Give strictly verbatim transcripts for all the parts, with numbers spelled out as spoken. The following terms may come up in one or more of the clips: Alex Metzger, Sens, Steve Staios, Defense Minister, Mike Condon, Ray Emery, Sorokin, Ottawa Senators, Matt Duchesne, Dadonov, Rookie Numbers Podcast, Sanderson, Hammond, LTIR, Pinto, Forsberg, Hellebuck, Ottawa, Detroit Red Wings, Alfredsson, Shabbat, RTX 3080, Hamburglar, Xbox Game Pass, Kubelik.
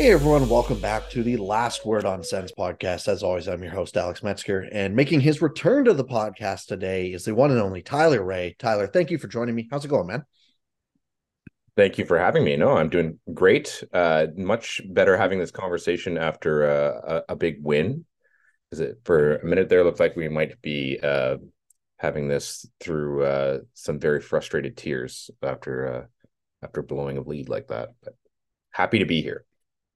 Hey everyone, welcome back to the Last Word on Sens podcast. As always, I'm your host, Alex Metzger, and making his return to the podcast today is the one and only Tyler Ray. Tyler, thank you for joining me. How's it going, man? Thank you for having me. No, I'm doing great. Uh, much better having this conversation after uh, a, a big win. Is it for a minute there? Looked like we might be uh, having this through uh, some very frustrated tears after uh, after blowing a lead like that. But happy to be here.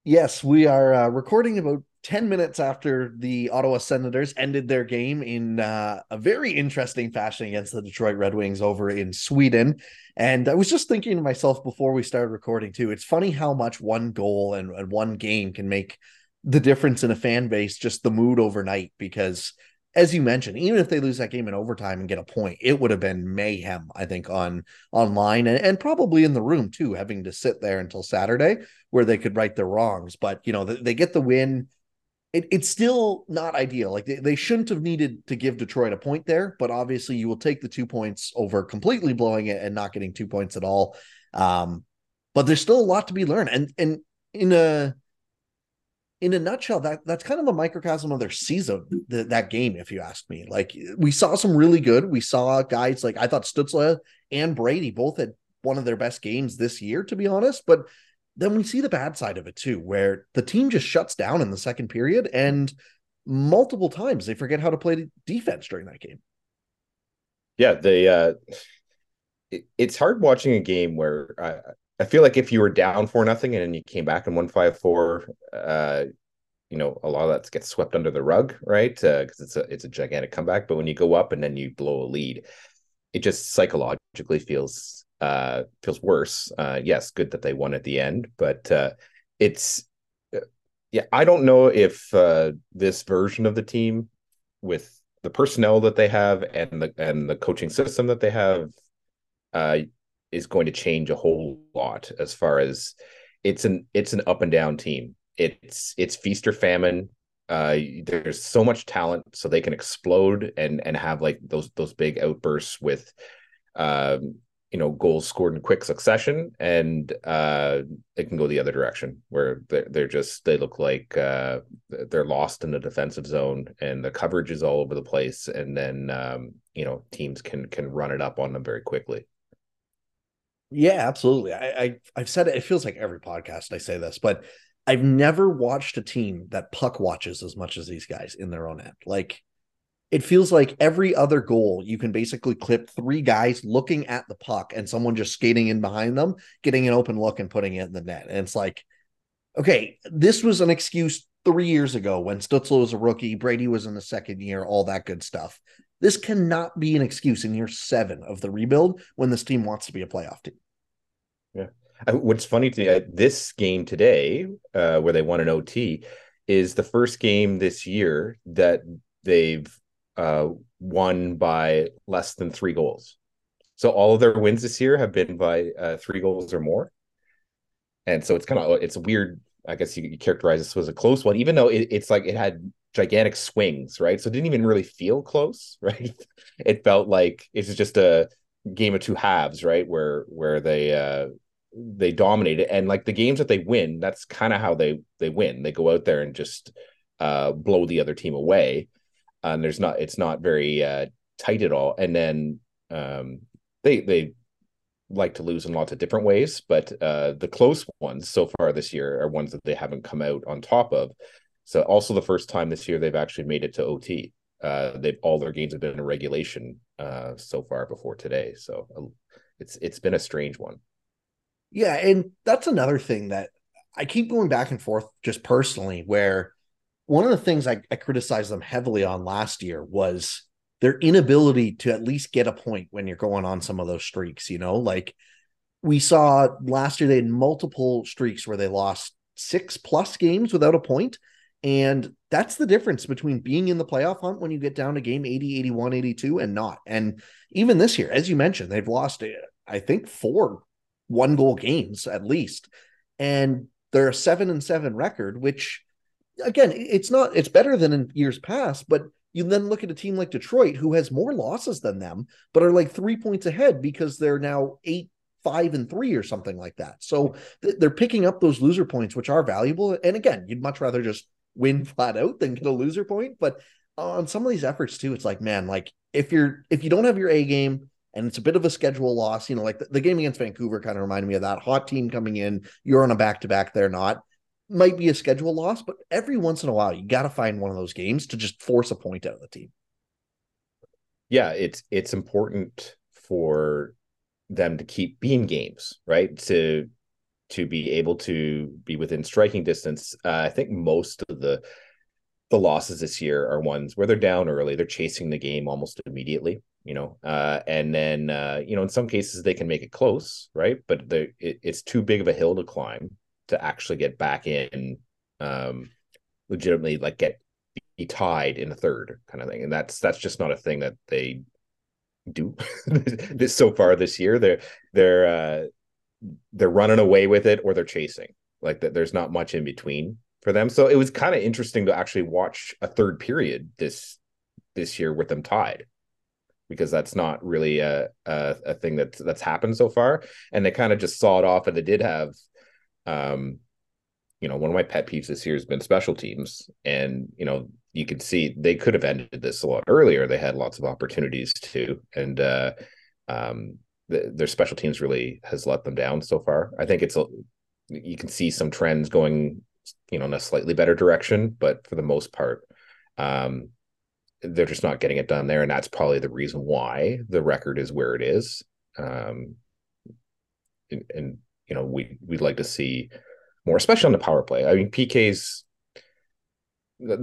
Yes, we are uh, recording about ten minutes after the Ottawa Senators ended their game in uh, a very interesting fashion against the Detroit Red Wings over in Sweden. And I was just thinking to myself before we started recording too, it's funny how much one goal and, and one game can make the difference in a fan base, just the mood overnight, because as you mentioned, even if they lose that game in overtime and get a point, it would have been mayhem, I think, on online and, and probably in the room, too, having to sit there until Saturday where they could right their wrongs. But, you know, they, they get the win. It, it's still not ideal. Like they, they shouldn't have needed to give Detroit a point there. But obviously you will take the two points over completely blowing it and not getting two points at all. Um, but there's still a lot to be learned. And, and in a... In a nutshell, that that's kind of a microcosm of their season, the, that game, if you ask me. Like, we saw some really good. We saw guys like, I thought Stutzle and Brady both had one of their best games this year, to be honest. But then we see the bad side of it, too, where the team just shuts down in the second period. And multiple times, they forget how to play defense during that game. Yeah, they uh, it, it's hard watching a game where... Uh, I feel like if you were down four nothing and then you came back and won five four, uh, you know, a lot of that gets swept under the rug, right? Because uh, it's a it's a gigantic comeback. But when you go up and then you blow a lead, it just psychologically feels uh, feels worse. Uh, yes, good that they won at the end, but uh, it's yeah. I don't know if uh, this version of the team, with the personnel that they have and the and the coaching system that they have, uh, is going to change a whole lot. As far as it's an it's an up and down team. It's it's feast or famine. Uh, there's so much talent, so they can explode and and have like those those big outbursts with, um, you know, goals scored in quick succession, and uh, it can go the other direction where they're, they're just they look like uh, they're lost in the defensive zone and the coverage is all over the place, and then um, you know teams can can run it up on them very quickly. Yeah, absolutely. I, I, I've said it, it feels like every podcast I say this, but I've never watched a team that puck watches as much as these guys in their own end. Like, it feels like every other goal, you can basically clip three guys looking at the puck and someone just skating in behind them, getting an open look and putting it in the net. And it's like, okay, this was an excuse three years ago when Stutzle was a rookie, Brady was in the second year, all that good stuff. This cannot be an excuse in year seven of the rebuild when this team wants to be a playoff team. Yeah. What's funny to me, uh, this game today, uh, where they won an O T, is the first game this year that they've uh, won by less than three goals. So all of their wins this year have been by uh, three goals or more. And so it's kind of, it's weird. I guess you, you characterize this as a close one, even though it, it's like it had gigantic swings, right? So it didn't even really feel close, right? It felt like it's just a game of two halves, right? Where where they uh, they dominate it, and like the games that they win, that's kind of how they they win. They go out there and just uh, blow the other team away, and there's not it's not very uh, tight at all. And then um, they they. like to lose in lots of different ways, but uh the close ones so far this year are ones that they haven't come out on top of. So also the first time this year they've actually made it to O T. Uh they've all their games have been in regulation uh so far before today. So it's it's been a strange one. Yeah, and that's another thing that I keep going back and forth just personally, where one of the things I, I criticized them heavily on last year was their inability to at least get a point when you're going on some of those streaks, you know, like we saw last year, they had multiple streaks where they lost six plus games without a point. And that's the difference between being in the playoff hunt when you get down to game eighty, eighty-one, eighty-two and not. And even this year, as you mentioned, they've lost, I think, four one goal games at least. And they're a seven and seven record, which again, it's not, it's better than in years past, but you then look at a team like Detroit, who has more losses than them, but are like three points ahead because they're now eight, five and three or something like that. So th- they're picking up those loser points, which are valuable. And again, you'd much rather just win flat out than get a loser point. But on some of these efforts too, it's like, man, like if you're, if you don't have your A game and it's a bit of a schedule loss, you know, like the, the game against Vancouver kind of reminded me of that. Hot team coming in, you're on a back-to-back, they're not. Might be a schedule loss, but every once in a while, you got to find one of those games to just force a point out of the team. Yeah, it's it's important for them to keep being games, right? To to be able to be within striking distance. Uh, I think most of the the losses this year are ones where they're down early, they're chasing the game almost immediately, you know, uh, and then, uh, you know, in some cases they can make it close, right? But it, it's too big of a hill to climb to actually get back in, um, legitimately, like get be tied in a third kind of thing. And that's, that's just not a thing that they do this so far this year. They're, they're, uh, they're running away with it or they're chasing, like that. There's not much in between for them. So it was kind of interesting to actually watch a third period this, this year with them tied, because that's not really a, a, a thing that's, that's happened so far. And they kind of just saw it off, and they did have, Um, you know, one of my pet peeves this year has been special teams, and you know, you could see they could have ended this a lot earlier. They had lots of opportunities to, and uh, um, the, their special teams really has let them down so far. I think it's a, you can see some trends going, you know, in a slightly better direction, but for the most part, um, they're just not getting it done there, and that's probably the reason why the record is where it is. Um, and. and You know, we, we'd like to see more, especially on the power play. I mean, P Ks,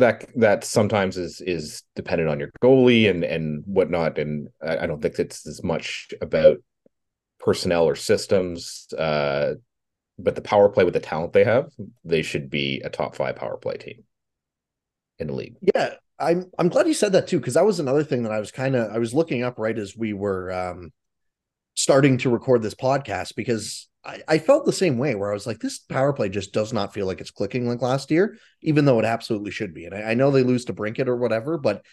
that that sometimes is is dependent on your goalie and, and whatnot. And I, I don't think it's as much about personnel or systems. Uh, but the power play with the talent they have, they should be a top five power play team in the league. Yeah, I'm I'm glad you said that too, because that was another thing that I was kind of, I was looking up right as we were um, starting to record this podcast, because I, I felt the same way, where I was like, this power play just does not feel like it's clicking like last year, even though it absolutely should be. And I, I know they lose to Brinkett or whatever, but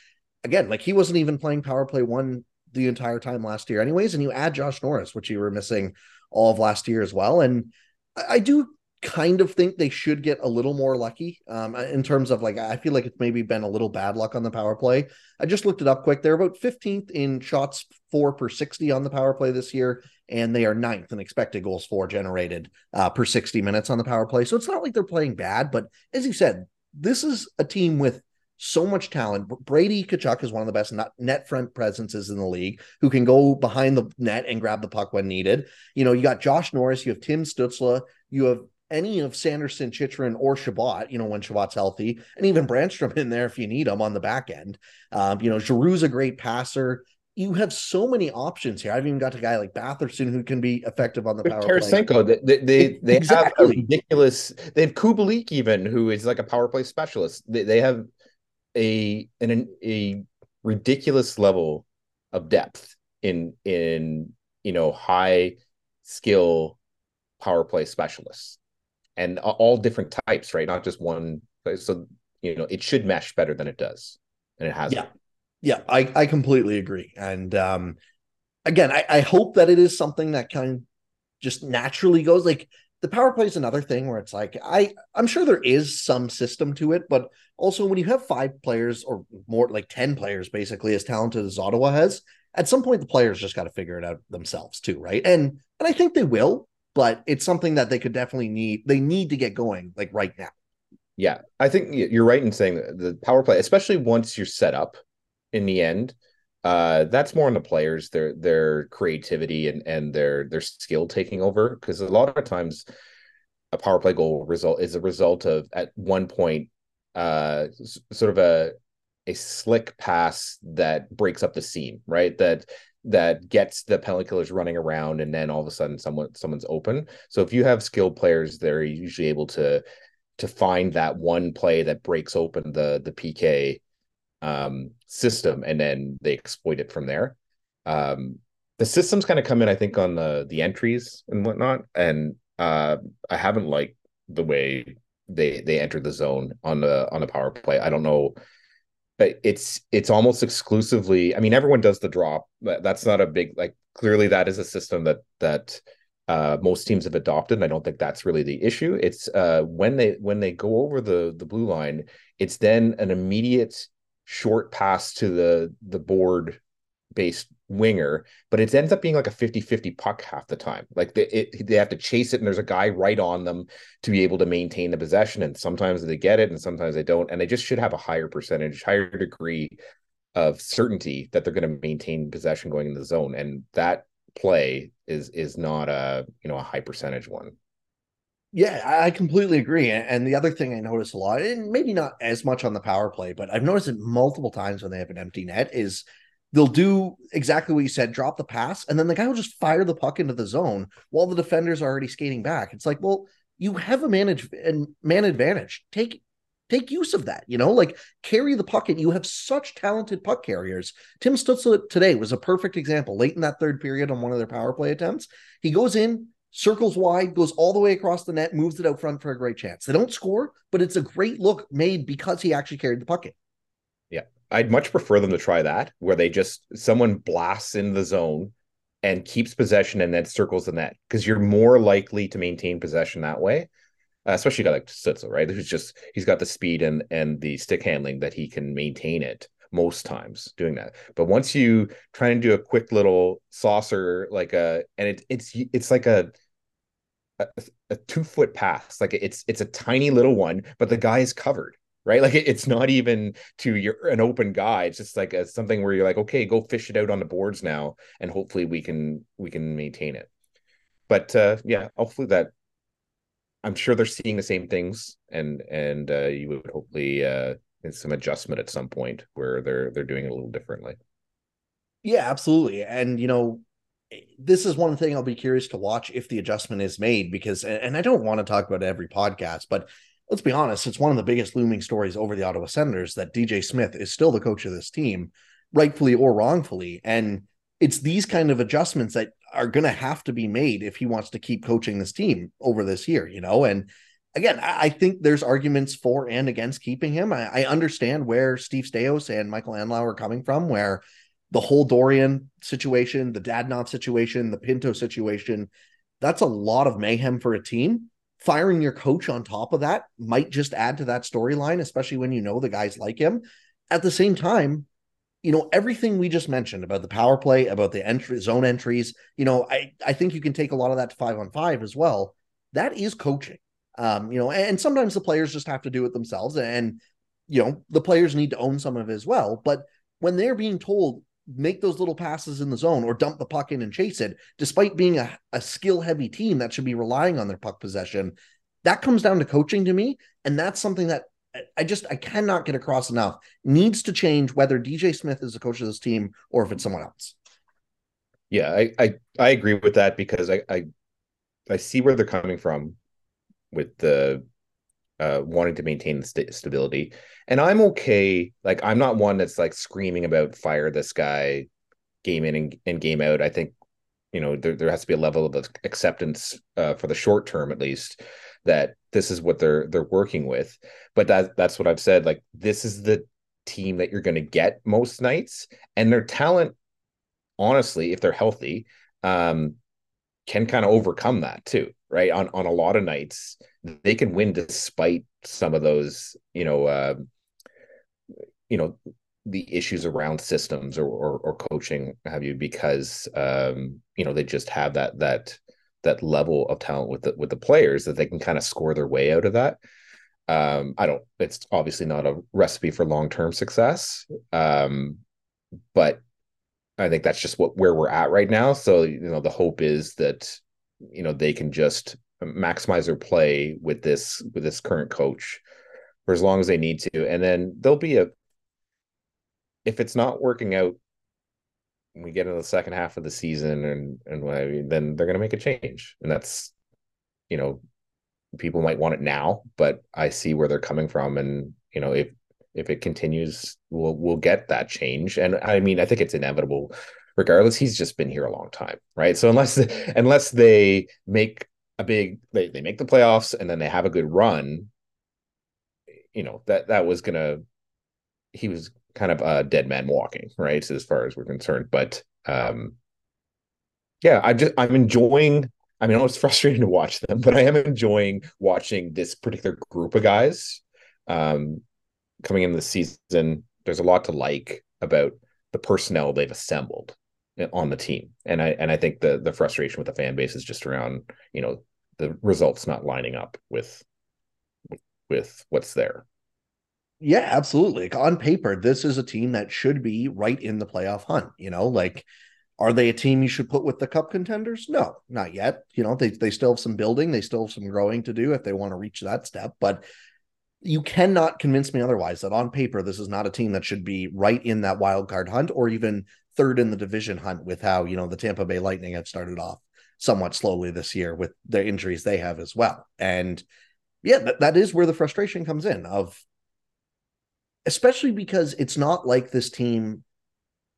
again, like he wasn't even playing power play one the entire time last year anyways. And you add Josh Norris, which you were missing all of last year as well. And I, I do kind of think they should get a little more lucky um, in terms of like, I feel like it's maybe been a little bad luck on the power play. I just looked it up quick. They're about fifteenth in shots for per sixty on the power play this year, and they are ninth in expected goals for generated uh, per sixty minutes on the power play. So it's not like they're playing bad, but as you said, this is a team with so much talent. Brady Kachuk is one of the best net front presences in the league, who can go behind the net and grab the puck when needed. You know, you got Josh Norris, you have Tim Stutzle, you have any of Sanderson, Chychrun, or Shabbat, you know, when Shabbat's healthy, and even Brandstrom in there if you need him on the back end. Um, you know, Giroux's a great passer. You have so many options here. I've even got a guy like Batherson who can be effective on the power play. Tarasenko, they, they, they exactly. have a ridiculous, they have Kubelik even, who is like a power play specialist. They, they have a, an, a ridiculous level of depth in, in, you know, high skill power play specialists. And all different types, right? Not just one. So, you know, it should mesh better than it does. And it hasn't. Yeah, yeah, I, I completely agree. And um, again, I, I hope that it is something that kind of just naturally goes. Like the power play is another thing where it's like, I, I'm sure there is some system to it. But also when you have five players or more, like ten players, basically as talented as Ottawa has, at some point the players just got to figure it out themselves too, right? And and I think they will. But it's something that they could definitely need. They need to get going like right now. Yeah, I think you're right in saying that the power play, especially once you're set up in the end, uh, that's more on the players, their their creativity and, and their their skill taking over. Because a lot of times a power play goal result is a result of at one point uh, sort of a a slick pass that breaks up the seam, right? That that gets the penalty killers running around, and then all of a sudden someone someone's open. So if you have skilled players, they're usually able to to find that one play that breaks open the the P K um, system, and then they exploit it from there. Um, the systems kind of come in, I think, on the the entries and whatnot. And uh, I haven't liked the way they they enter the zone on the on the power play. I don't know. But it's it's almost exclusively, I mean, everyone does the drop. That's not a big, like, clearly that is a system that that uh, most teams have adopted, and I don't think that's really the issue. It's uh, when they when they go over the the blue line, it's then an immediate short pass to the the board based winger, but it ends up being like a fifty-fifty puck half the time. Like they it, they have to chase it, and there's a guy right on them to be able to maintain the possession. And sometimes they get it, and sometimes they don't. And they just should have a higher percentage, higher degree of certainty that they're going to maintain possession going in the zone. And that play is is not a you know a high percentage one. Yeah, I completely agree. And the other thing I notice a lot, and maybe not as much on the power play, but I've noticed it multiple times when they have an empty net, is they'll do exactly what you said, drop the pass, and then the guy will just fire the puck into the zone while the defender's already skating back. It's like, well, you have a man, ad- man advantage. Take take use of that, you know? Like, carry the puck, and you have such talented puck carriers. Tim Stutzle today was a perfect example. Late in that third period on one of their power play attempts, he goes in, circles wide, goes all the way across the net, moves it out front for a great chance. They don't score, but it's a great look made because he actually carried the puck in. Yeah, I'd much prefer them to try that, where they just, someone blasts in the zone and keeps possession and then circles the net, because you're more likely to maintain possession that way. Uh, especially got like Stutzle, right? Who's just, he's got the speed and and the stick handling that he can maintain it most times doing that. But once you try and do a quick little saucer, like a, and it, it's, it's like a, a, a two foot pass. Like it's, it's a tiny little one, but the guy is covered, right? Like it, it's not even to your, an open guy. It's just like a, something where you're like, okay, go fish it out on the boards now. And hopefully we can, we can maintain it. But uh, yeah, hopefully that, I'm sure they're seeing the same things, and, and uh, you would hopefully, uh, it's some adjustment at some point where they're they're doing it a little differently. Yeah, absolutely. And, you know, this is one thing I'll be curious to watch if the adjustment is made, because, and I don't want to talk about it every podcast, but let's be honest, it's one of the biggest looming stories over the Ottawa Senators that D J Smith is still the coach of this team, rightfully or wrongfully. And it's these kind of adjustments that are going to have to be made if he wants to keep coaching this team over this year, you know, and again, I think there's arguments for and against keeping him. I, I understand where Steve Staios and Michael Andlauer are coming from, where the whole Dorion situation, the Dadonov situation, the Pinto situation, that's a lot of mayhem for a team. Firing your coach on top of that might just add to that storyline, especially when you know the guys like him. At the same time, you know, everything we just mentioned about the power play, about the entry, zone entries, you know, I, I think you can take a lot of that to five on five as well. That is coaching. Um, you know, and sometimes the players just have to do it themselves, and, you know, the players need to own some of it as well. But when they're being told, make those little passes in the zone or dump the puck in and chase it, despite being a, a skill heavy team that should be relying on their puck possession, that comes down to coaching to me. And that's something that I just, I cannot get across enough, needs to change, whether D J Smith is the coach of this team or if it's someone else. Yeah, I, I, I agree with that, because I, I, I see where they're coming from with the uh, wanting to maintain the st- stability. And I'm okay. Like, I'm not one that's like screaming about fire this guy game in and, and game out. I think, you know, there, there has to be a level of acceptance uh, for the short term, at least, that this is what they're, they're working with. But that that's what I've said. Like, this is the team that you're going to get most nights, and their talent, honestly, if they're healthy, um, can kind of overcome that too. Right. On, on a lot of nights, they can win despite some of those, you know, uh, you know, the issues around systems or, or, or coaching, have you, because, um, you know, they just have that, that, that level of talent with the, with the players that they can kind of score their way out of that. Um, I don't, it's obviously not a recipe for long-term success. Um, but I think that's just what, where we're at right now. So, you know, the hope is that, you know, they can just maximize their play with this with this current coach for as long as they need to, and then there'll be a, if it's not working out, we get into the second half of the season, and and what I mean, then they're going to make a change, and that's, you know, people might want it now, but I see where they're coming from, and you know, if if it continues, we'll we'll get that change, and I mean, I think it's inevitable. Regardless, he's just been here a long time, right? So unless they, unless they make a big, they, they make the playoffs and then they have a good run, you know, that that was gonna, he was kind of a dead man walking, right? So as far as we're concerned, but um, yeah, I just I'm enjoying I mean, I know it's frustrating to watch them, but I am enjoying watching this particular group of guys um, coming into the season. There's a lot to like about the personnel they've assembled on the team. And I and I think the the frustration with the fan base is just around, you know, the results not lining up with with what's there. Yeah, absolutely. On paper, this is a team that should be right in the playoff hunt. You know, like, are they a team you should put with the cup contenders? No, not yet. You know, they they still have some building. They still have some growing to do if they want to reach that step. But you cannot convince me otherwise that on paper, this is not a team that should be right in that wild card hunt or even third in the division hunt with how, you know, the Tampa Bay Lightning have started off somewhat slowly this year with the injuries they have as well. And yeah, that, that is where the frustration comes in, of especially because it's not like this team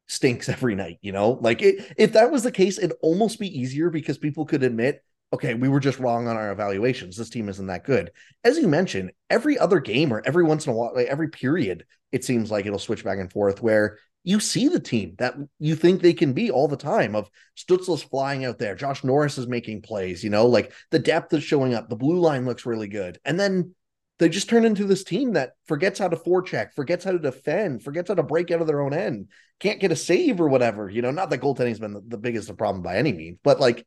stinks every night, you know, like it, if that was the case, it'd almost be easier because people could admit, okay, we were just wrong on our evaluations. This team isn't that good. As you mentioned, every other game or every once in a while, like every period, it seems like it'll switch back and forth where you see the team that you think they can be all the time, of Stutzle's flying out there, Josh Norris is making plays, you know, like the depth is showing up, the blue line looks really good. And then they just turn into this team that forgets how to forecheck, forgets how to defend, forgets how to break out of their own end, can't get a save or whatever, you know, not that goaltending's been the, the biggest problem by any means, but like,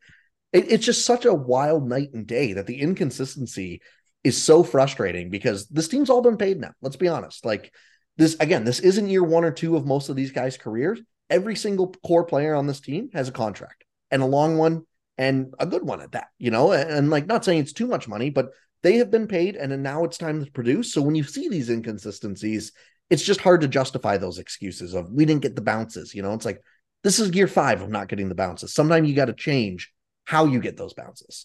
it's just such a wild night and day that the inconsistency is so frustrating because this team's all been paid now. Let's be honest. Like this, again, this isn't year one or two of most of these guys' careers. Every single core player on this team has a contract, and a long one and a good one at that, you know, and, and like not saying it's too much money, but they have been paid and, and now it's time to produce. So when you see these inconsistencies, it's just hard to justify those excuses of we didn't get the bounces. You know, it's like, this is year five of not getting the bounces. Sometimes you got to change how you get those bounces.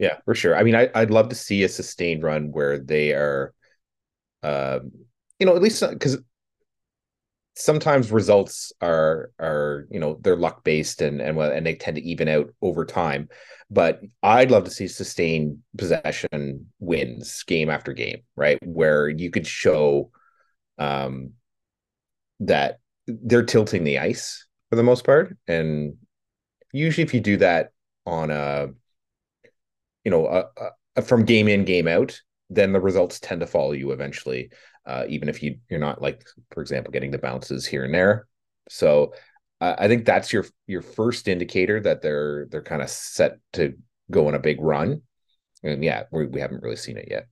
Yeah, for sure. I mean, I, I'd love to see a sustained run where they are, um, you know, at least because sometimes results are, are you know, they're luck based and, and and they tend to even out over time. But I'd love to see sustained possession wins game after game, right? Where you could show um, that they're tilting the ice for the most part. And usually if you do that on a, you know, a, a, from game in, game out, then the results tend to follow you eventually, uh, even if you, you're not, like, for example, getting the bounces here and there. So uh, I think that's your your first indicator that they're they're kind of set to go on a big run. And yeah, we, we haven't really seen it yet.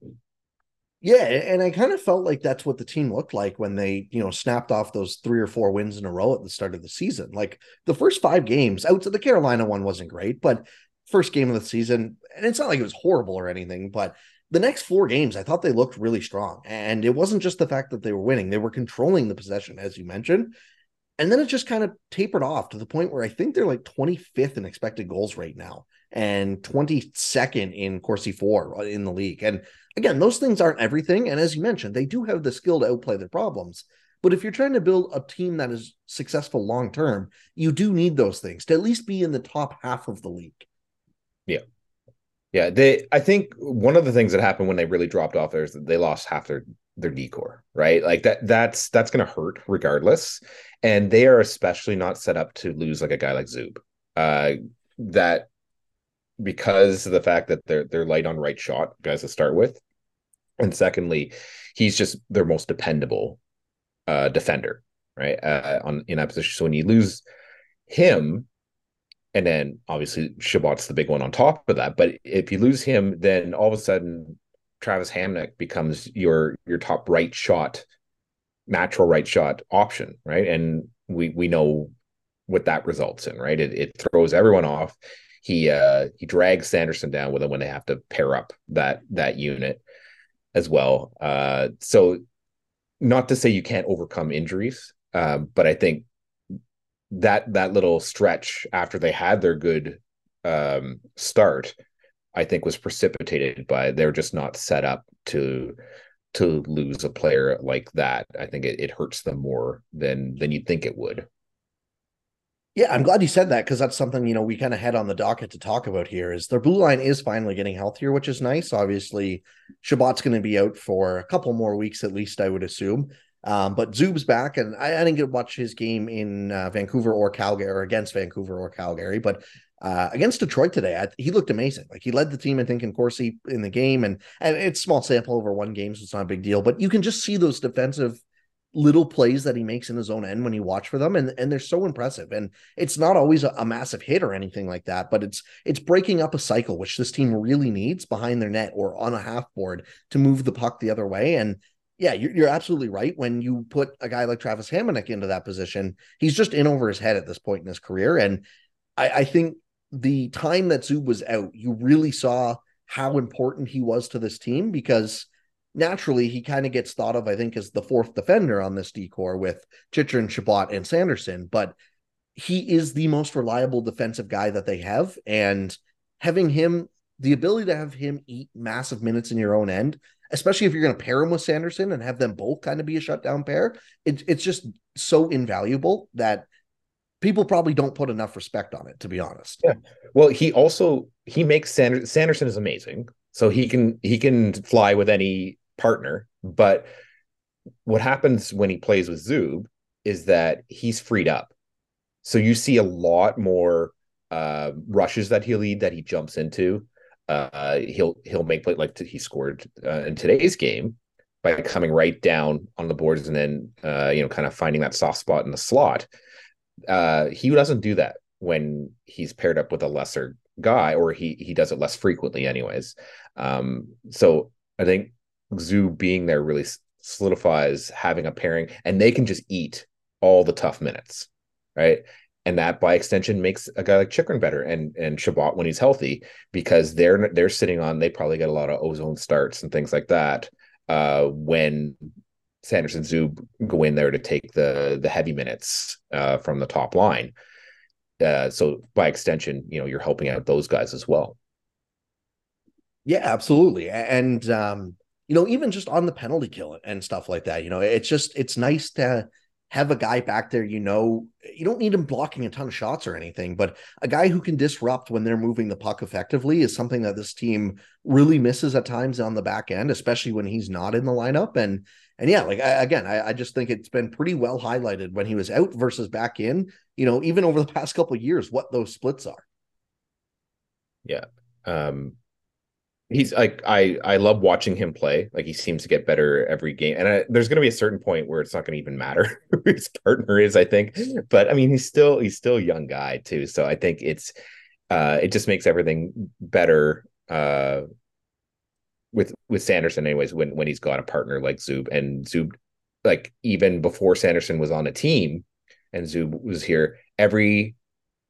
Yeah, and I kind of felt like that's what the team looked like when they, you know, snapped off those three or four wins in a row at the start of the season. Like the first five games, out to the Carolina one wasn't great, but first game of the season, and it's not like it was horrible or anything, but the next four games, I thought they looked really strong. And it wasn't just the fact that they were winning, they were controlling the possession, as you mentioned. And then it just kind of tapered off to the point where I think they're like twenty-fifth in expected goals right now and twenty-second in Corsi four in the league. And again, those things aren't everything. And as you mentioned, they do have the skill to outplay their problems. But if you're trying to build a team that is successful long-term, you do need those things to at least be in the top half of the league. Yeah. Yeah. They, I think one of the things that happened when they really dropped off there is that they lost half their their decor, right? Like that, that's, that's going to hurt regardless. And they are especially not set up to lose like a guy like Zub, uh, that because of the fact that they're, they're light on right shot guys to start with. And secondly, he's just their most dependable uh, defender, right? Uh, on in that position. So when you lose him, and then obviously Shabbat's the big one on top of that. But if you lose him, then all of a sudden, Travis Hamonic becomes your your top right shot, natural right shot option, right? And we we know what that results in, right? It it throws everyone off. He uh, he drags Sanderson down with him when they have to pair up that that unit as well. Uh, so not to say you can't overcome injuries, uh, but I think that that little stretch after they had their good um, start, I think, was precipitated by they're just not set up to to lose a player like that. I think it, it hurts them more than than you'd think it would. Yeah, I'm glad you said that because that's something, you know, we kind of had on the docket to talk about here is their blue line is finally getting healthier, which is nice. Obviously, Shabbat's going to be out for a couple more weeks at least, I would assume. Um, but Zub's back, and I, I didn't get to watch his game in uh, Vancouver or Calgary, or against Vancouver or Calgary, but Uh, against Detroit today, I, he looked amazing. Like, he led the team, I think, in Corsi in the game, and and it's small sample over one game, so it's not a big deal. But you can just see those defensive little plays that he makes in his own end when you watch for them, and and they're so impressive. And it's not always a, a massive hit or anything like that, but it's it's breaking up a cycle, which this team really needs behind their net or on a half board to move the puck the other way. And yeah, you're, you're absolutely right. When you put a guy like Travis Hamonic into that position, he's just in over his head at this point in his career. And I, I think the time that Zub was out, you really saw how important he was to this team, because naturally he kind of gets thought of, I think, as the fourth defender on this D-core with Chychrun, Shabbat, and Sanderson. But he is the most reliable defensive guy that they have. And having him, the ability to have him eat massive minutes in your own end, especially if you're going to pair him with Sanderson and have them both kind of be a shutdown pair, it, it's just so invaluable that people probably don't put enough respect on it, to be honest. Yeah. Well, he also, he makes Sanders, Sanderson is amazing. So he can, he can fly with any partner. But what happens when he plays with Zub is that he's freed up. So you see a lot more uh, rushes that he'll lead, that he jumps into. Uh, he'll, he'll make play like he scored uh, in today's game by coming right down on the boards and then, uh, you know, kind of finding that soft spot in the slot. Uh, he doesn't do that when he's paired up with a lesser guy, or he he does it less frequently anyways. Um, so I think Zub being there really solidifies having a pairing, and they can just eat all the tough minutes, right? And that, by extension, makes a guy like Chychrun better, and and Shabbat when he's healthy, because they're they're sitting on, they probably get a lot of ozone starts and things like that uh, when Sanderson, Zub go in there to take the the heavy minutes uh, from the top line. Uh, so by extension, you know, you're helping out those guys as well. Yeah, absolutely. And, um, you know, even just on the penalty kill and stuff like that, you know, it's just, it's nice to have a guy back there, you know, you don't need him blocking a ton of shots or anything, but a guy who can disrupt when they're moving the puck effectively is something that this team really misses at times on the back end, especially when he's not in the lineup. And, And yeah, like, I, again, I, I just think it's been pretty well highlighted when he was out versus back in, you know, even over the past couple of years, what those splits are. Yeah. Um, he's like, I, I love watching him play. Like, he seems to get better every game. And I, there's going to be a certain point where it's not going to even matter who his partner is, I think. But I mean, he's still, he's still a young guy too. So I think it's, uh, it just makes everything better, uh, with with Sanderson anyways, when when he's got a partner like Zub. And Zub, like, even before Sanderson was on a team and Zub was here, every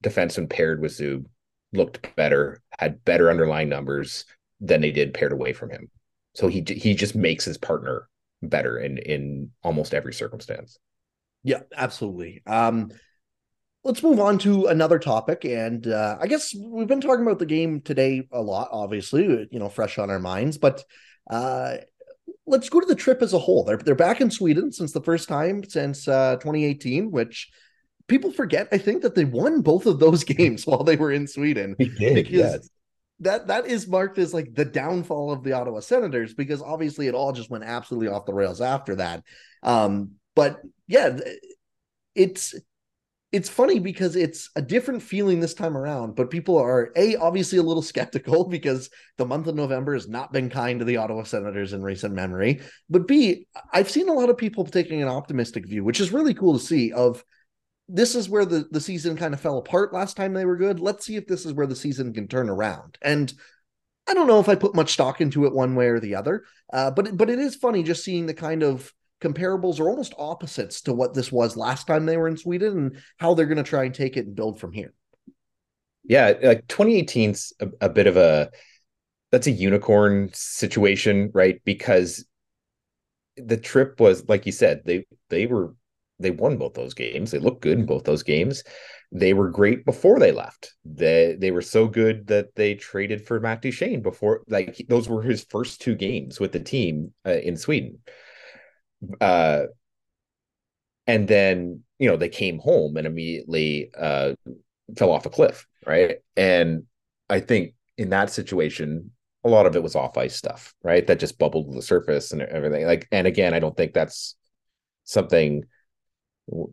defenseman paired with Zub looked better, had better underlying numbers than they did paired away from him. So he he just makes his partner better in in almost every circumstance. Yeah, absolutely. Um Let's move on to another topic, and uh, I guess we've been talking about the game today a lot, obviously, you know, fresh on our minds, but uh, let's go to the trip as a whole. They're, they're back in Sweden since the first time since uh, twenty eighteen, which people forget, I think, that they won both of those games while they were in Sweden. They did, yes. That that is marked as like the downfall of the Ottawa Senators, because obviously it all just went absolutely off the rails after that. Um, but yeah, it's... It's funny because it's a different feeling this time around, but people are, A, obviously a little skeptical because the month of November has not been kind to the Ottawa Senators in recent memory. But B, I've seen a lot of people taking an optimistic view, which is really cool to see, of this is where the, the season kind of fell apart last time they were good. Let's see if this is where the season can turn around. And I don't know if I put much stock into it one way or the other, uh, but but it is funny just seeing the kind of comparables are almost opposites to what this was last time they were in Sweden, and how they're going to try and take it and build from here. Yeah. Like twenty eighteen's a, a bit of a, that's a unicorn situation, right? Because the trip was, like you said, they, they were, they won both those games. They looked good in both those games. They were great before they left. They, they were so good that they traded for Matt Duchesne before, like, those were his first two games with the team uh, in Sweden. Uh, and then, you know, they came home and immediately uh, fell off a cliff, right? And I think in that situation, a lot of it was off-ice stuff, right? That just bubbled to the surface and everything. Like, and again, I don't think that's something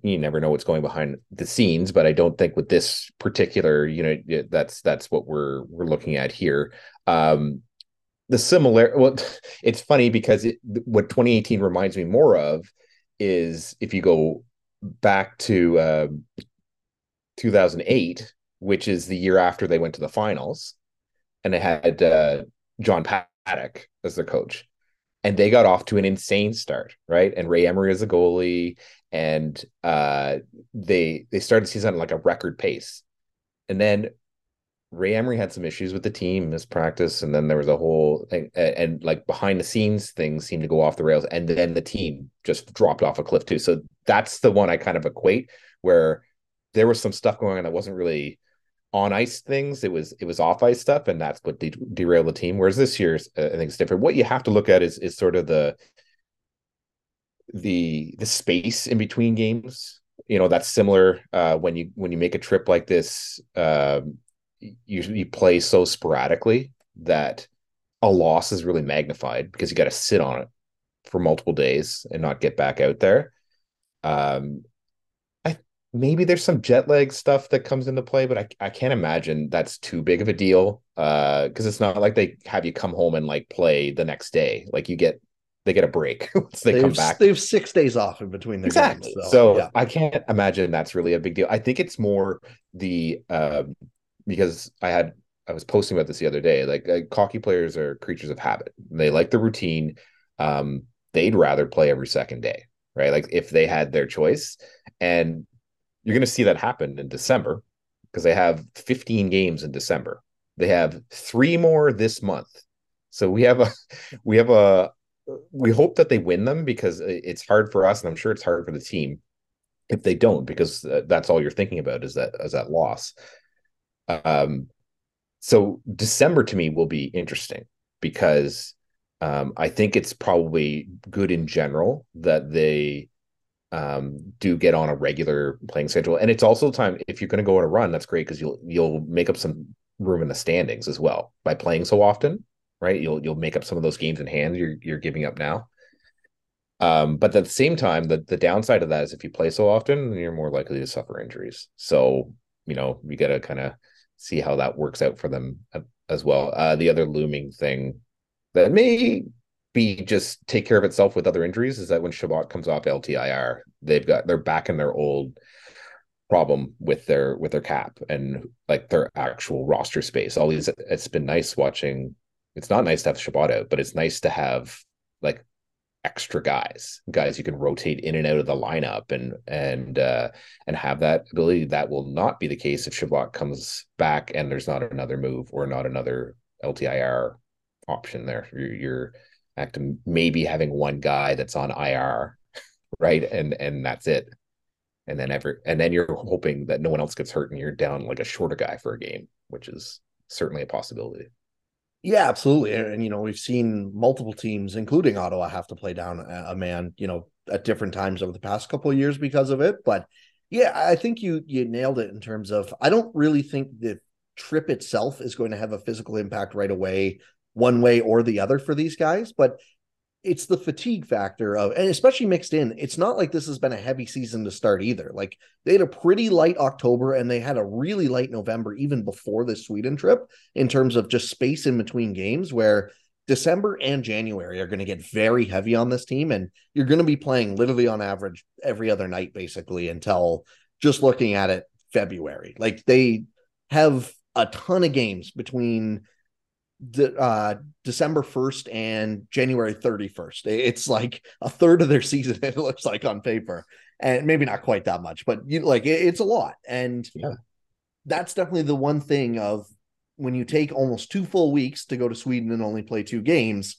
you never know what's going behind the scenes, but I don't think with this particular, you know, that's that's what we're we're looking at here. Um, the similar, well, it's funny because it, what twenty eighteen reminds me more of is if you go back to uh, two thousand eight, which is the year after they went to the finals, and they had uh, John Paddock as their coach, and they got off to an insane start, right? And Ray Emery is a goalie. And uh, they they started the season on like a record pace, and then Ray Emery had some issues with the team, missed practice, and then there was a whole thing, and, and like behind the scenes things seemed to go off the rails, and then the team just dropped off a cliff too. So that's the one I kind of equate where there was some stuff going on that wasn't really on ice things; it was it was off ice stuff, and that's what de- derailed the team. Whereas this year's, uh, I think it's different. What you have to look at is is sort of the. the the space in between games. You know, that's similar uh when you when you make a trip like this, um you, you play so sporadically that a loss is really magnified because you got to sit on it for multiple days and not get back out there. um I maybe there's some jet lag stuff that comes into play, but I, I can't imagine that's too big of a deal, uh because it's not like they have you come home and like play the next day. Like you get They get a break once they they've, come back. They have six days off in between their exactly. games. So, so yeah. I can't imagine that's really a big deal. I think it's more the uh, because I had I was posting about this the other day. Like, like hockey players are creatures of habit. They like the routine. Um, they'd rather play every second day, right? Like if they had their choice, and you're going to see that happen in December because they have fifteen games in December. They have three more this month. So we have a we have a we hope that they win them because it's hard for us, and I'm sure it's hard for the team if they don't, because that's all you're thinking about is that is that loss. Um, so December to me will be interesting because um, I think it's probably good in general that they um, do get on a regular playing schedule, and it's also time if you're going to go on a run, that's great because you'll you'll make up some room in the standings as well by playing so often. Right, you'll you'll make up some of those games in hand you're you're giving up now. Um, but at the same time, the, the downside of that is if you play so often, you're more likely to suffer injuries. So you know you got to kind of see how that works out for them as well. Uh, the other looming thing that may be just take care of itself with other injuries is that when Shabbat comes off L T I R, they've got they're back in their old problem with their with their cap and like their actual roster space. All these it's been nice watching. It's not nice to have Shabbat out, but it's nice to have like extra guys, guys you can rotate in and out of the lineup and and uh, and have that ability. That will not be the case if Shabbat comes back and there's not another move or not another L T I R option there. You're, you're acting, maybe having one guy that's on I R, right? And and that's it. And then every and then you're hoping that no one else gets hurt and you're down like a shorter guy for a game, which is certainly a possibility. Yeah, absolutely. And, and, you know, we've seen multiple teams, including Ottawa, have to play down a, a man, you know, at different times over the past couple of years because of it. But yeah, I think you you nailed it in terms of I don't really think the trip itself is going to have a physical impact right away, one way or the other for these guys. But it's the fatigue factor of, and especially mixed in, it's not like this has been a heavy season to start either. Like they had a pretty light October and they had a really light November, even before the Sweden trip, in terms of just space in between games, where December and January are going to get very heavy on this team. And you're going to be playing literally on average every other night, basically, until just looking at it, February. Like they have a ton of games between The, uh, December first and January thirty-first. It's like a third of their season, it looks like on paper, and maybe not quite that much, but you like it, it's a lot. And yeah, that's definitely the one thing of when you take almost two full weeks to go to Sweden and only play two games,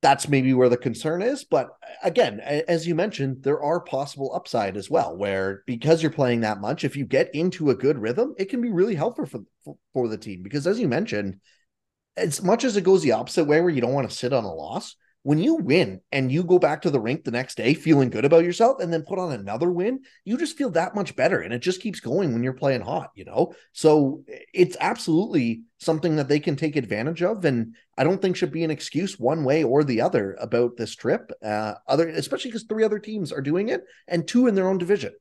that's maybe where the concern is. But again, as you mentioned, there are possible upside as well, where because you're playing that much, if you get into a good rhythm, it can be really helpful for, for the team, because as you mentioned, as much as it goes the opposite way where you don't want to sit on a loss, when you win and you go back to the rink the next day feeling good about yourself and then put on another win, you just feel that much better. And it just keeps going when you're playing hot, you know? So it's absolutely something that they can take advantage of. And I don't think should be an excuse one way or the other about this trip, uh, other, especially because three other teams are doing it and two in their own division.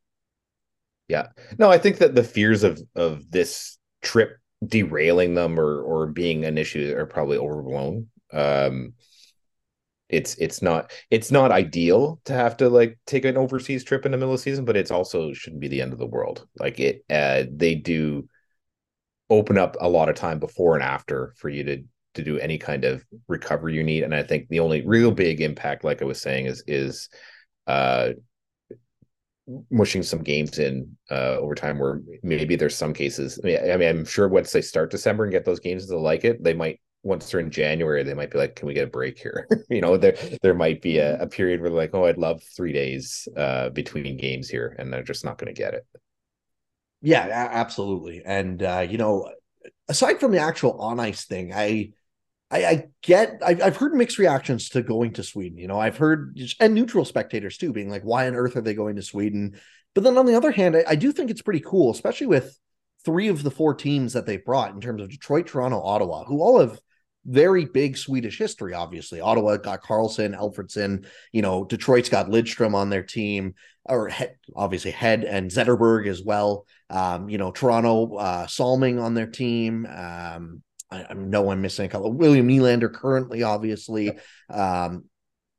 Yeah. No, I think that the fears of of this trip derailing them or or being an issue are probably overblown. Um It's it's not it's not ideal to have to like take an overseas trip in the middle of the season, but it's also shouldn't be the end of the world. Like it, uh, they do open up a lot of time before and after for you to to do any kind of recovery you need. And I think the only real big impact, like I was saying, is is uh, mushing some games in uh, over time where maybe there's some cases. I mean, I mean, I'm sure once they start December and get those games, they'll like it. They might. Once they're in January, they might be like, can we get a break here? you know, there there might be a, a period where they're like, oh, I'd love three days uh, between games here, and they're just not going to get it. Yeah, absolutely. And, uh, you know, aside from the actual on-ice thing, I I, I get, I've, I've heard mixed reactions to going to Sweden. You know, I've heard, and neutral spectators too, being like, why on earth are they going to Sweden? But then on the other hand, I, I do think it's pretty cool, especially with three of the four teams that they brought in terms of Detroit, Toronto, Ottawa, who all have very big Swedish history, obviously. Ottawa got Karlsson, Alfredsson, you know, Detroit's got Lidstrom on their team, or Head, obviously Head and Zetterberg as well. Um, you know, Toronto, uh, Salming on their team. Um, I, I know I'm missing a couple. William Nylander currently, obviously. Um,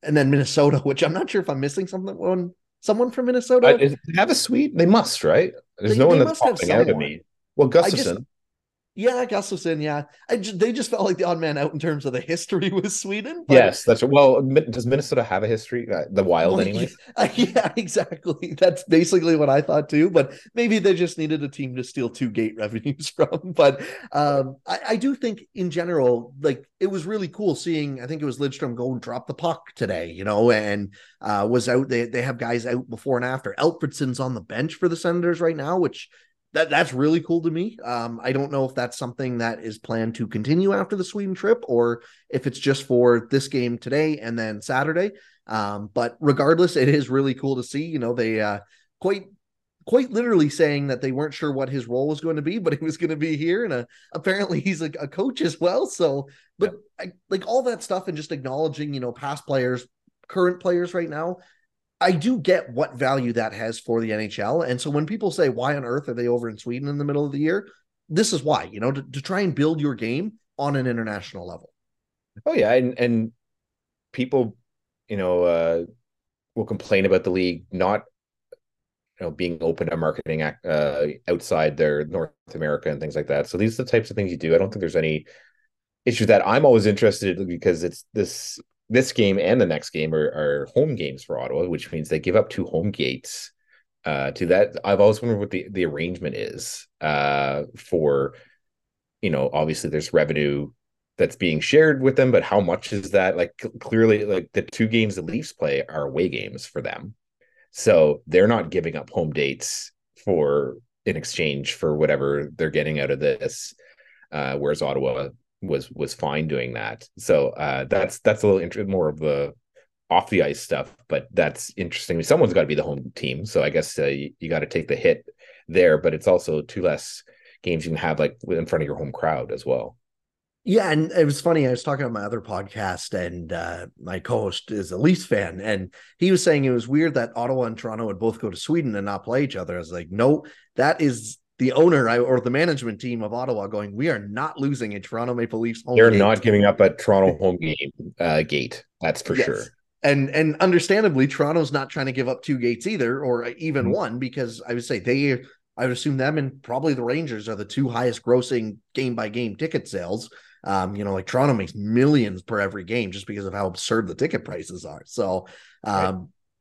and then Minnesota, which I'm not sure if I'm missing something. One, someone from Minnesota? I, they have a Swede? They must, right? There's they, no one that's popping out at me. Well, Gustafsson. Yeah, Gustafsson, yeah. I just, they just felt like the odd man out in terms of the history with Sweden. But... Yes, that's right. Well, does Minnesota have a history? Uh, the Wild, well, anyway? Yeah, uh, yeah, exactly. That's basically what I thought too, but maybe they just needed a team to steal two gate revenues from. But um, I, I do think in general, like, it was really cool seeing, I think it was Lidstrom go and drop the puck today, you know, and uh, was out. They, they have guys out before and after. Alfredsson's on the bench for the Senators right now, which... That that's really cool to me. Um, I don't know if that's something that is planned to continue after the Sweden trip or if it's just for this game today and then Saturday. Um, but regardless, it is really cool to see. You know, they uh, quite quite literally saying that they weren't sure what his role was going to be, but it was going to be here. And uh, apparently he's a, a coach as well. So, but yeah. I, like all that stuff and just acknowledging, you know, past players, current players right now, I do get what value that has for the N H L. And so when people say, why on earth are they over in Sweden in the middle of the year? This is why, you know, to, to try and build your game on an international level. Oh yeah. And, and people, you know, uh, will complain about the league, not, you know, being open to marketing uh, outside their North America and things like that. So these are the types of things you do. I don't think there's any issue that I'm always interested in because it's this, This game and the next game are, are home games for Ottawa, which means they give up two home gates uh, to that. I've always wondered what the, the arrangement is uh, for, you know, obviously there's revenue that's being shared with them, but how much is that? Like c- clearly like the two games the Leafs play are away games for them. So they're not giving up home dates for in exchange for whatever they're getting out of this. Uh, whereas Ottawa was was fine doing that. So uh that's that's a little int- more of the off the ice stuff, but that's interesting. I mean, someone's got to be the home team, so I guess uh, you, you got to take the hit there, but it's also two less games you can have like in front of your home crowd as well. Yeah, and it was funny, I was talking on my other podcast and uh my co-host is a Leafs fan and he was saying it was weird that Ottawa and Toronto would both go to Sweden and not play each other. I was like, no, that is the owner or the management team of Ottawa going, we are not losing a Toronto Maple Leafs home They're game. Not giving up a Toronto home game uh, gate. That's for yes. sure. And and understandably, Toronto's not trying to give up two gates either, or even mm-hmm. one, because I would say they, I would assume them and probably the Rangers are the two highest grossing game by game ticket sales. Um, you know, like Toronto makes millions per every game just because of how absurd the ticket prices are. So, um, right.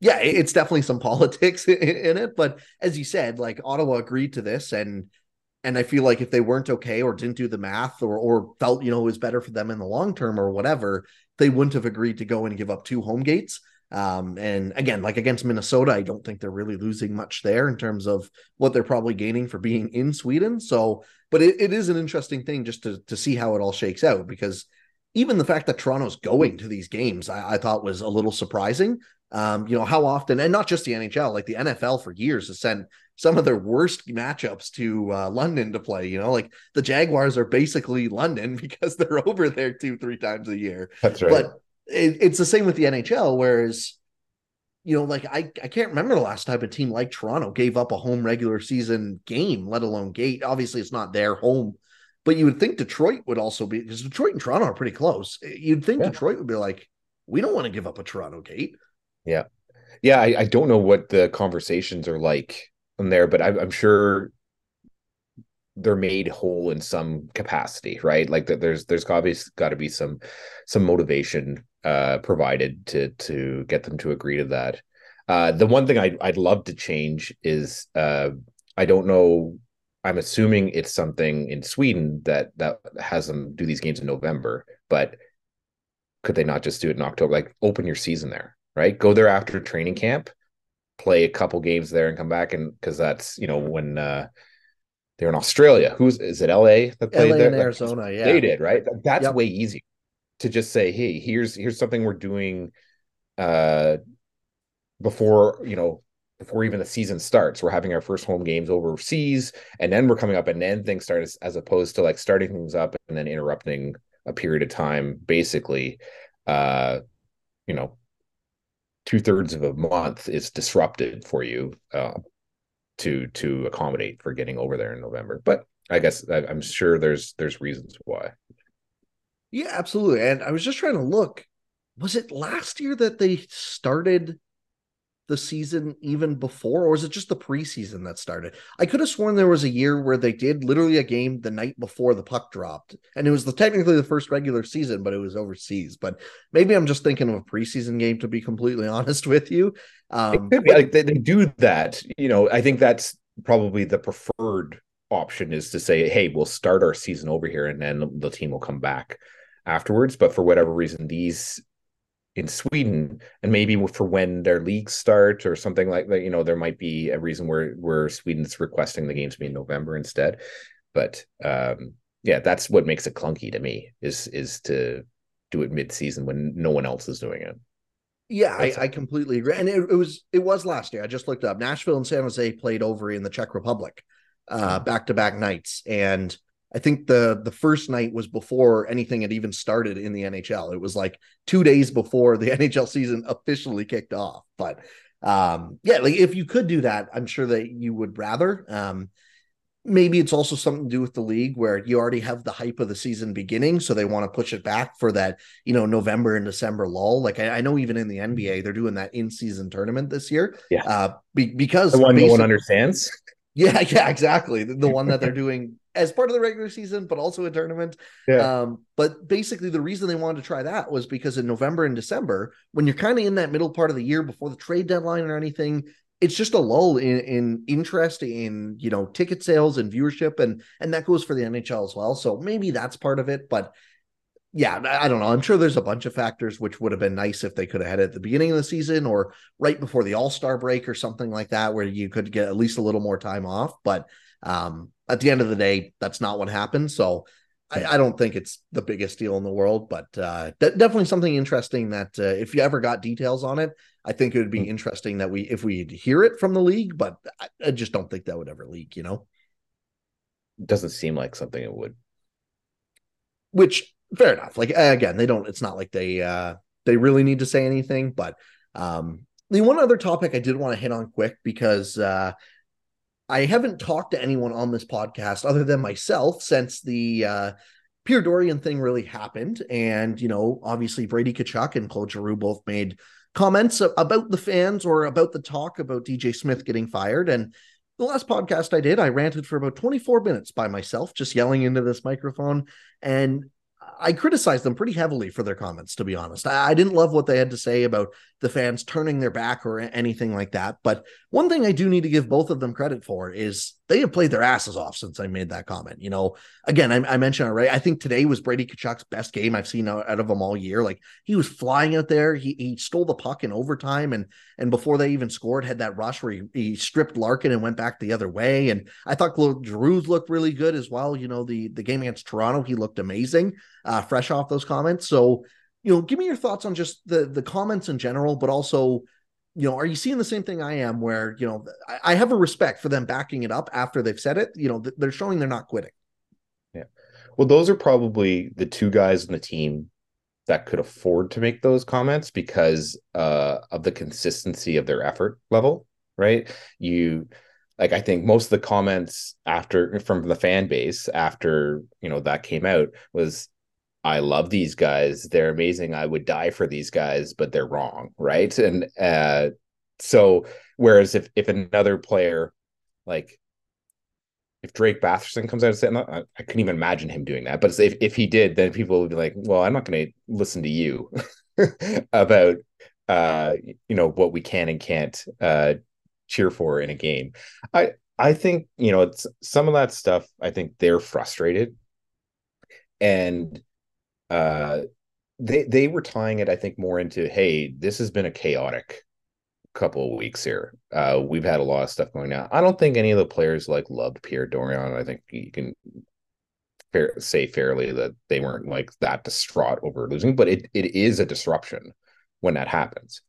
Yeah, it's definitely some politics in it, but as you said, like Ottawa agreed to this, and and I feel like if they weren't okay or didn't do the math or or felt, you know, it was better for them in the long term or whatever, they wouldn't have agreed to go and give up two home gates. Um, and again, like against Minnesota, I don't think they're really losing much there in terms of what they're probably gaining for being in Sweden. So, but it, it is an interesting thing just to to see how it all shakes out because even the fact that Toronto's going to these games, I, I thought was a little surprising. Um, you know, how often, and not just the N H L, like the N F L for years has sent some of their worst matchups to uh, London to play, you know, like the Jaguars are basically London because they're over there two, three times a year. That's right. But it, it's the same with the N H L, whereas, you know, like I, I can't remember the last time a team like Toronto gave up a home regular season game, let alone gate. Obviously it's not their home, but you would think Detroit would also be, because Detroit and Toronto are pretty close. You'd think yeah. Detroit would be like, we don't want to give up a Toronto gate. Yeah. Yeah. I, I don't know what the conversations are like in there, but I, I'm sure they're made whole in some capacity, right? Like that there's, there's obviously got to be some, some motivation uh, provided to, to get them to agree to that. Uh, the one thing I, I'd love to change is uh, I don't know. I'm assuming it's something in Sweden that, that has them do these games in November, but could they not just do it in October? Like open your season there. Right, go there after training camp, play a couple games there, and come back. And because that's you know when uh, they're in Australia, who's is it? L A that played L A there, and like, Arizona. Yeah, they did right. That's yep. way easier to just say, hey, here's here's something we're doing uh, before you know before even the season starts. We're having our first home games overseas, and then we're coming up, and then things start as, as opposed to like starting things up and then interrupting a period of time, basically, uh, you know. two-thirds of a month is disrupted for you uh, to to accommodate for getting over there in November. But I guess I, I'm sure there's there's reasons why. Yeah, absolutely. And I was just trying to look. Was it last year that they started the season even before, or was it just the preseason that started? I could have sworn there was a year where they did literally a game the night before the puck dropped, and it was the, technically the first regular season, but it was overseas. But maybe I'm just thinking of a preseason game, to be completely honest with you. Um, it could be, like, they, they do that. You know, I think that's probably the preferred option is to say, hey, we'll start our season over here, and then the team will come back afterwards. But for whatever reason, these in Sweden, and maybe for when their leagues start or something like that, you know, there might be a reason where where Sweden's requesting the games be in November instead. But um, yeah, that's what makes it clunky to me is is to do it mid season when no one else is doing it. Yeah, I, I completely agree. And it, it was it was last year. I just looked up. Nashville and San Jose played over in the Czech Republic, uh, back to back nights, and I think the the first night was before anything had even started in the N H L. It was like two days before the N H L season officially kicked off. But um, yeah, like if you could do that, I'm sure that you would rather. Um, maybe it's also something to do with the league where you already have the hype of the season beginning, so they want to push it back for that, you know, November and December lull. Like I, I know even in the N B A, they're doing that in-season tournament this year. Yeah, uh, be, because the one no one understands. Yeah, yeah, exactly. The, the one that they're doing as part of the regular season, but also a tournament. Yeah. Um, but basically the reason they wanted to try that was because in November and December, when you're kind of in that middle part of the year before the trade deadline or anything, it's just a lull in, in interest in, you know, ticket sales and viewership. And, and that goes for the N H L as well. So maybe that's part of it, but yeah, I don't know. I'm sure there's a bunch of factors which would have been nice if they could have had it at the beginning of the season or right before the All-Star break or something like that, where you could get at least a little more time off. But um, at the end of the day, that's not what happened. So I, I don't think it's the biggest deal in the world, but uh, de- definitely something interesting that uh, if you ever got details on it, I think it would be interesting that we, if we'd hear it from the league, but I, I just don't think that would ever leak, you know? It doesn't seem like something it would. Which, fair enough. Like, again, they don't, it's not like they, uh, they really need to say anything, but, um, the one other topic I did want to hit on quick because, uh, I haven't talked to anyone on this podcast other than myself since the, uh, Pierre Dorion thing really happened. And, you know, obviously Brady Kachuk and Claude Giroux both made comments about the fans or about the talk about D J Smith getting fired. And the last podcast I did, I ranted for about twenty-four minutes by myself, just yelling into this microphone, and I criticized them pretty heavily for their comments, to be honest. I, I didn't love what they had to say about the fans turning their back or anything like that. But one thing I do need to give both of them credit for is they have played their asses off since I made that comment. You know, again, I, I mentioned already, I think today was Brady Kachuk's best game I've seen out of him all year. Like, he was flying out there. He he stole the puck in overtime. And, and before they even scored, had that rush where he, he stripped Larkin and went back the other way. And I thought Claude Giroux looked really good as well. You know, the, the game against Toronto, he looked amazing, uh, fresh off those comments. So, you know, give me your thoughts on just the, the comments in general, but also, you know, are you seeing the same thing I am where, you know, I, I have a respect for them backing it up after they've said it. You know, th- they're showing they're not quitting. Yeah. Well, those are probably the two guys on the team that could afford to make those comments because uh, of the consistency of their effort level, right? You like, I think most of the comments after from the fan base after, you know, that came out was, I love these guys. They're amazing. I would die for these guys, but they're wrong, right? And uh, so, whereas if if another player, like if Drake Batherson comes out and says, I, I couldn't even imagine him doing that. But if if he did, then people would be like, well, I'm not going to listen to you about uh, you know what we can and can't uh, cheer for in a game. I I think you know it's some of that stuff. I think they're frustrated and. Uh, they they were tying it, I think, more into, hey, this has been a chaotic couple of weeks here. Uh, we've had a lot of stuff going on. I don't think any of the players like loved Pierre Dorion. I think you can fair, say fairly that they weren't like that distraught over losing, but it it is a disruption when that happens,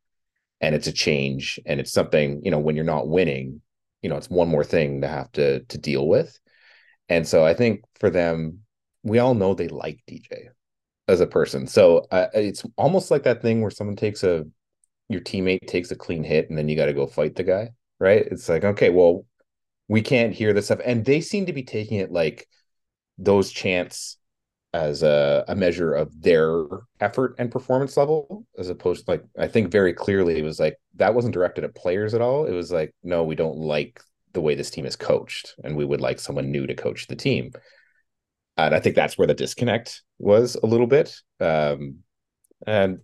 and it's a change, and it's something, you know, when you're not winning, you know, it's one more thing to have to to deal with. And so I think for them, we all know they like D J as a person. So uh, it's almost like that thing where someone takes a, your teammate takes a clean hit and then you got to go fight the guy, right? It's like, okay, well, we can't hear this stuff. And they seem to be taking it like those chants as a, a measure of their effort and performance level, as opposed to like, I think very clearly it was like, that wasn't directed at players at all. It was like, no, we don't like the way this team is coached and we would like someone new to coach the team. And I think that's where the disconnect was a little bit. Um, and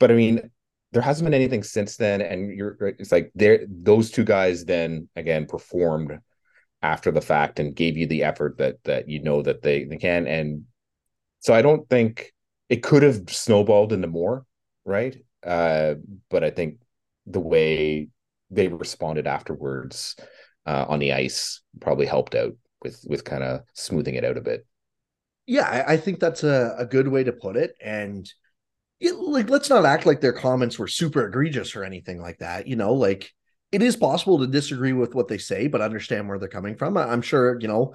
but I mean, there hasn't been anything since then. And you're it's like there those two guys then again performed after the fact and gave you the effort that that you know that they, they can. And so I don't think it could have snowballed into more, right? Uh, but I think the way they responded afterwards uh, on the ice probably helped out with with kind of smoothing it out a bit. Yeah, I think that's a, a good way to put it. And it, like, let's not act like their comments were super egregious or anything like that. You know, like it is possible to disagree with what they say, but understand where they're coming from. I'm sure, you know,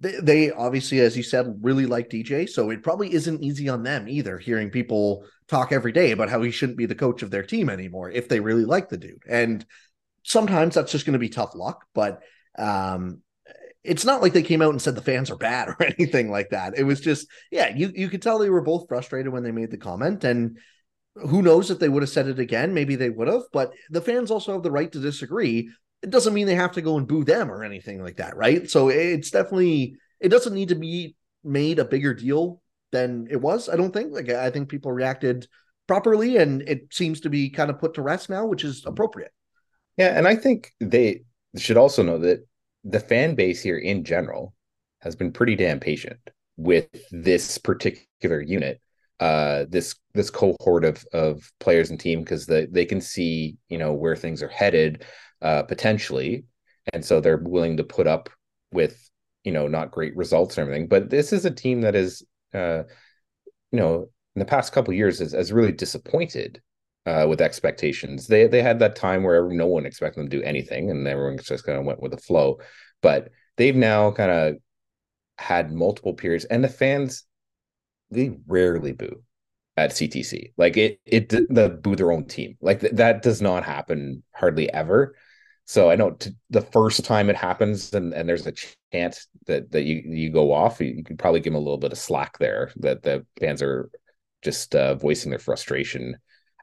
they, they obviously, as you said, really like D J. So it probably isn't easy on them either, hearing people talk every day about how he shouldn't be the coach of their team anymore if they really like the dude. And sometimes that's just going to be tough luck. But, um, it's not like they came out and said the fans are bad or anything like that. It was just, yeah, you, you could tell they were both frustrated when they made the comment, and who knows if they would have said it again, maybe they would have, but the fans also have the right to disagree. It doesn't mean they have to go and boo them or anything like that. Right. So it's definitely, it doesn't need to be made a bigger deal than it was. I don't think like, I think people reacted properly and it seems to be kind of put to rest now, which is appropriate. Yeah. And I think they should also know that the fan base here in general has been pretty damn patient with this particular unit, uh, this this cohort of of players and team, because the, they can see, you know, where things are headed uh, potentially. And so they're willing to put up with, you know, not great results and everything. But this is a team that is, uh, you know, in the past couple of years has, has really disappointed Uh, with expectations. They they had that time where no one expected them to do anything and everyone just kind of went with the flow. But they've now kind of had multiple periods, and the fans, they rarely boo at C T C. Like it it the boo their own team. Like th- that does not happen hardly ever. So I know t- the first time it happens and, and there's a chance that that you you go off, you, you could probably give them a little bit of slack there, that the fans are just uh, voicing their frustration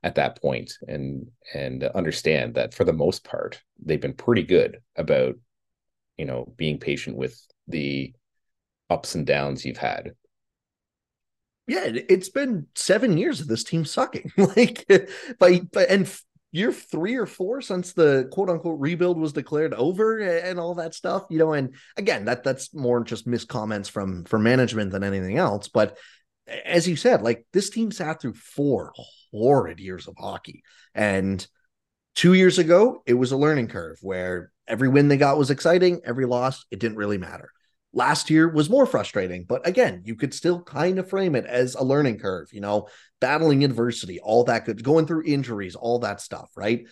at that point, and and understand that for the most part they've been pretty good about, you know, being patient with the ups and downs you've had. Yeah, it's been seven years of this team sucking. Like by, by and year three or four since the quote unquote rebuild was declared over and all that stuff, you know, and again, that that's more just missed comments from, from management than anything else. But as you said, like this team sat through four horrid years of hockey, and two years ago, it was a learning curve where every win they got was exciting. Every loss, it didn't really matter. Last year was more frustrating, but again, you could still kind of frame it as a learning curve, you know, battling adversity, all that good, going through injuries, all that stuff, right?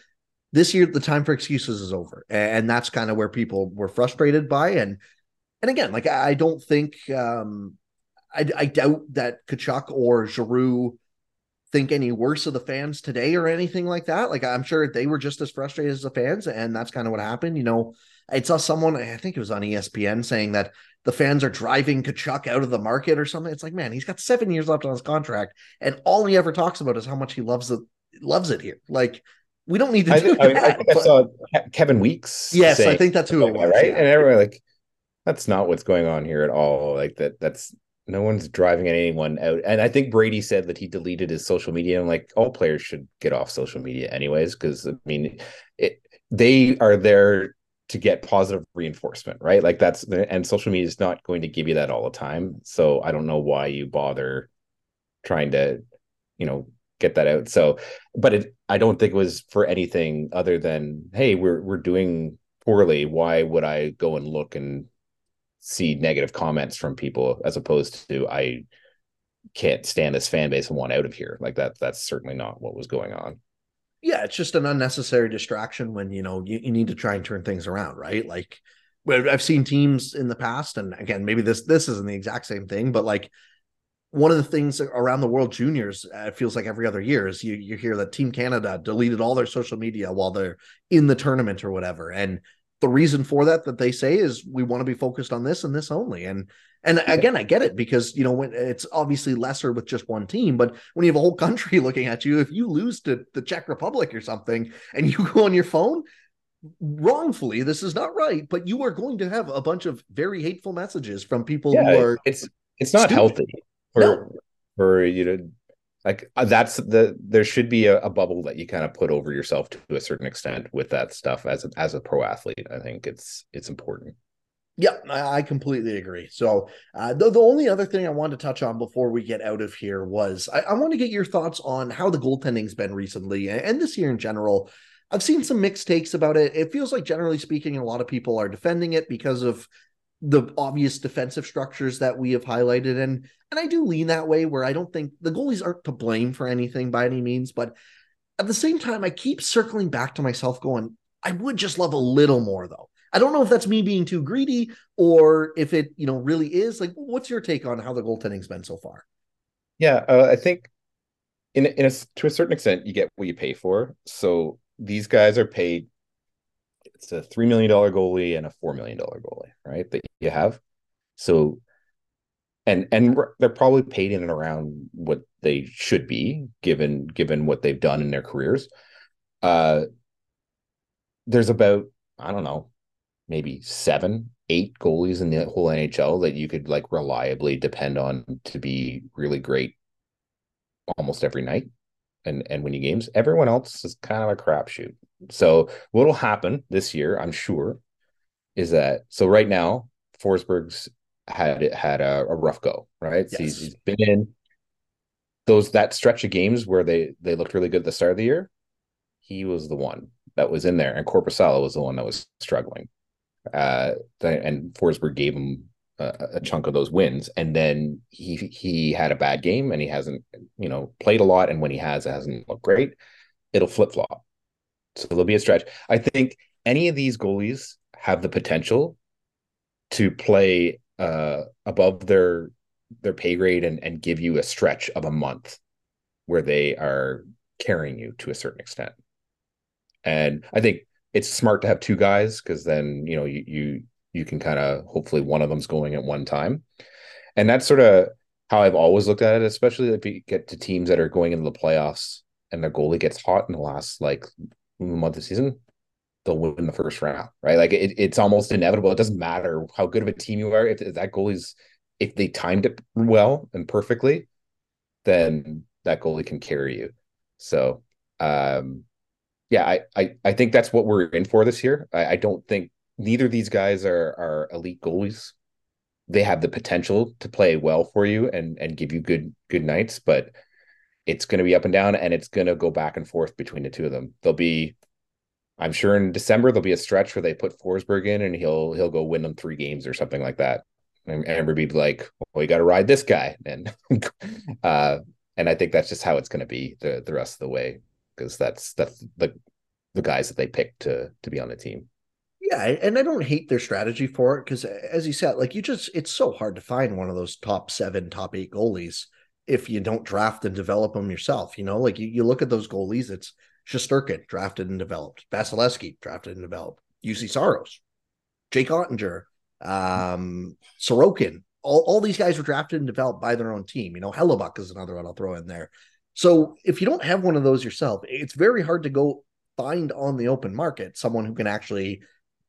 This year, the time for excuses is over, and that's kind of where people were frustrated by. And and again, like, I don't think, um, I, I doubt that Kachuk or Giroux think any worse of the fans today or anything like that. Like, I'm sure they were just as frustrated as the fans, and that's kind of what happened, you know. I saw someone, I think it was on E S P N, saying that the fans are driving Kachuk out of the market or something. It's like, man, he's got seven years left on his contract, and all he ever talks about is how much he loves it, loves it here. Like, we don't need to I, do I, that. I think but... I saw Kevin Weeks. Yes, I think that's who it was. Right? Yeah. And everyone like, that's not what's going on here at all. Like, that that's no one's driving anyone out. And I think Brady said that he deleted his social media. And like, all players should get off social media anyways, because, I mean, it, they are there to get positive reinforcement, right? Like that's, and social media is not going to give you that all the time. So I don't know why you bother trying to, you know, get that out. So, but it, I don't think it was for anything other than, hey, we're, we're doing poorly. Why would I go and look and see negative comments from people, as opposed to, I can't stand this fan base and want out of here. Like that, that's certainly not what was going on. Yeah, it's just an unnecessary distraction when, you know, you, you need to try and turn things around, right? Like, I've seen teams in the past, and again, maybe this this isn't the exact same thing, but like one of the things around the world juniors, uh, it feels like every other year, is you, you hear that Team Canada deleted all their social media while they're in the tournament or whatever. And the reason for that that they say is, we want to be focused on this and this only. And and again, I get it, because, you know, when it's obviously lesser with just one team, but when you have a whole country looking at you, if you lose to the Czech Republic or something and you go on your phone, wrongfully, this is not right, but you are going to have a bunch of very hateful messages from people yeah, who are it's it's not stupid. Healthy for no. for you know, like that's the there should be a, a bubble that you kind of put over yourself to a certain extent with that stuff as a, as a pro athlete. I think it's it's important. Yeah, I completely agree. So uh, the, the only other thing I wanted to touch on before we get out of here was I, I want to get your thoughts on how the goaltending's been recently and this year in general. I've seen some mixed takes about it. It feels like, generally speaking, a lot of people are defending it because of the obvious defensive structures that we have highlighted. And, and I do lean that way, where I don't think the goalies aren't to blame for anything by any means. But at the same time, I keep circling back to myself going, I would just love a little more, though. I don't know if that's me being too greedy or if it, you know, really is. Like, what's your take on how the goaltending's been so far? Yeah, uh, I think in in a, to a certain extent, you get what you pay for. So these guys are paid. It's a three million dollar goalie and a four million dollar goalie, right? That you have. So, and and they're probably paid in and around what they should be, given given what they've done in their careers. Uh, there's about, I don't know, maybe seven, eight goalies in the whole N H L that you could like reliably depend on to be really great almost every night and, and win you games. Everyone else is kind of a crapshoot. So what will happen this year, I'm sure, is that, so right now, Forsberg's had had a, a rough go, right? Yes. So he's, he's been in those that stretch of games where they, they looked really good at the start of the year. He was the one that was in there, and Korpisalo was the one that was struggling. Uh, and Forsberg gave him a, a chunk of those wins, and then he he had a bad game, and he hasn't, you know, played a lot. And when he has, it hasn't looked great. It'll flip flop, so there'll be a stretch. I think any of these goalies have the potential to play uh, above their their pay grade and and give you a stretch of a month where they are carrying you to a certain extent. And I think it's smart to have two guys, because then, you know, you you you can kind of, hopefully one of them's going at one time. And that's sort of how I've always looked at it, especially if you get to teams that are going into the playoffs and their goalie gets hot in the last like month of the season, they'll win the first round, right? Like it, it's almost inevitable. It doesn't matter how good of a team you are. If, if that goalie's, if they timed it well and perfectly, then that goalie can carry you. So, um, yeah, I, I, I think that's what we're in for this year. I, I don't think neither of these guys are, are elite goalies. They have the potential to play well for you and, and give you good good nights, but it's going to be up and down, and it's going to go back and forth between the two of them. They'll be, I'm sure in December, there'll be a stretch where they put Forsberg in and he'll he'll go win them three games or something like that. And everybody be like, well, you got to ride this guy. And uh, and I think that's just how it's going to be the, the rest of the way, because that's that's the the guys that they picked to to be on the team. Yeah, and I don't hate their strategy for it, because as you said, like you just, it's so hard to find one of those top seven, top eight goalies if you don't draft and develop them yourself. You know, like you, you look at those goalies, it's Shesterkin, drafted and developed, Vasilevsky, drafted and developed, U C Saros, Jake Ottinger, um, Sorokin, all, all these guys were drafted and developed by their own team. You know, Hellebuck is another one I'll throw in there. So if you don't have one of those yourself, it's very hard to go find on the open market someone who can actually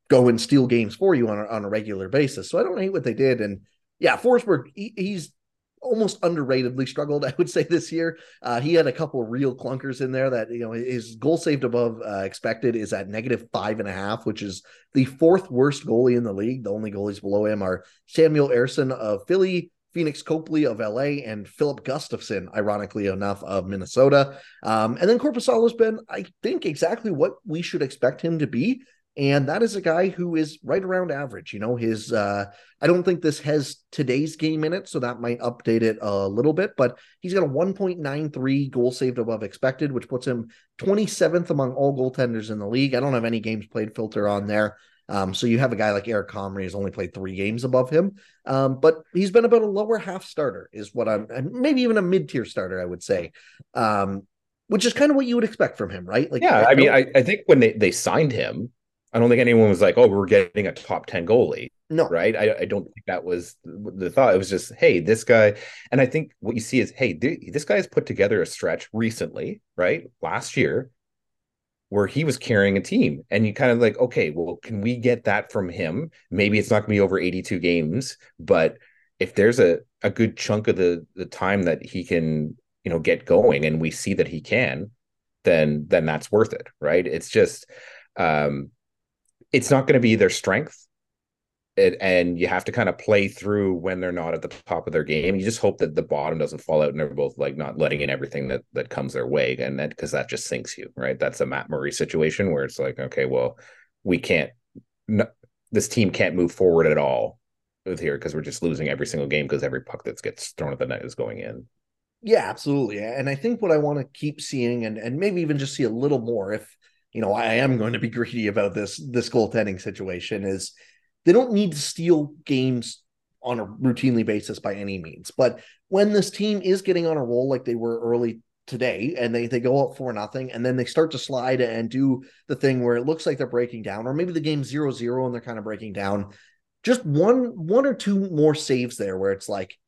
go and steal games for you on a, on a regular basis. So I don't hate what they did. And yeah, Forsberg, he, he's almost underratedly struggled, I would say, this year. Uh, he had a couple of real clunkers in there that, you know, his goal saved above uh, expected is at negative five and a half, which is the fourth worst goalie in the league. The only goalies below him are Samuel Ersson of Philly, Phoenix Copley of L A, and Filip Gustavsson, ironically enough, of Minnesota. Um, and then Korpisalo's been, I think, exactly what we should expect him to be. And that is a guy who is right around average. You know, his, uh, I don't think this has today's game in it, so that might update it a little bit, but he's got a one point nine three goal saved above expected, which puts him twenty-seventh among all goaltenders in the league. I don't have any games played filter on there. Um, so you have a guy like Eric Comrie who's only played three games above him. Um, but he's been about a lower half starter is what I'm, maybe even a mid-tier starter, I would say. Um, which is kind of what you would expect from him, right? Like, yeah, I, I mean, I, I think when they, they signed him, I don't think anyone was like, oh, we're getting a top ten goalie. No. Right. I, I don't think that was the thought. It was just, hey, this guy. And I think what you see is, hey, th- this guy has put together a stretch recently, right? Last year, where he was carrying a team. And you kind of like, okay, well, can we get that from him? Maybe it's not going to be over eighty-two games, but if there's a, a good chunk of the, the time that he can, you know, get going and we see that he can, then, then that's worth it. Right. It's just, um, it's not going to be their strength, it, and you have to kind of play through when they're not at the top of their game. You just hope that the bottom doesn't fall out and they're both like not letting in everything that, that comes their way. And that, cause that just sinks you, right? That's a Matt Murray situation where it's like, okay, well, we can't, no, this team can't move forward at all with here. Cause we're just losing every single game. Cause every puck that gets thrown at the net is going in. Yeah, absolutely. And I think what I want to keep seeing and, and maybe even just see a little more if, you know, I am going to be greedy about this, this goaltending situation is they don't need to steal games on a routinely basis by any means. But when this team is getting on a roll like they were early today and they, they go out for nothing and then they start to slide and do the thing where it looks like they're breaking down or maybe the game's zero zero and they're kind of breaking down, just one, one or two more saves there where it's like,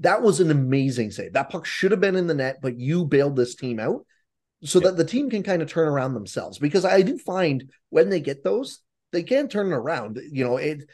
that was an amazing save. That puck should have been in the net, but you bailed this team out. So yeah. That the team can kind of turn around themselves, because I do find when they get those, they can turn it around. You know, it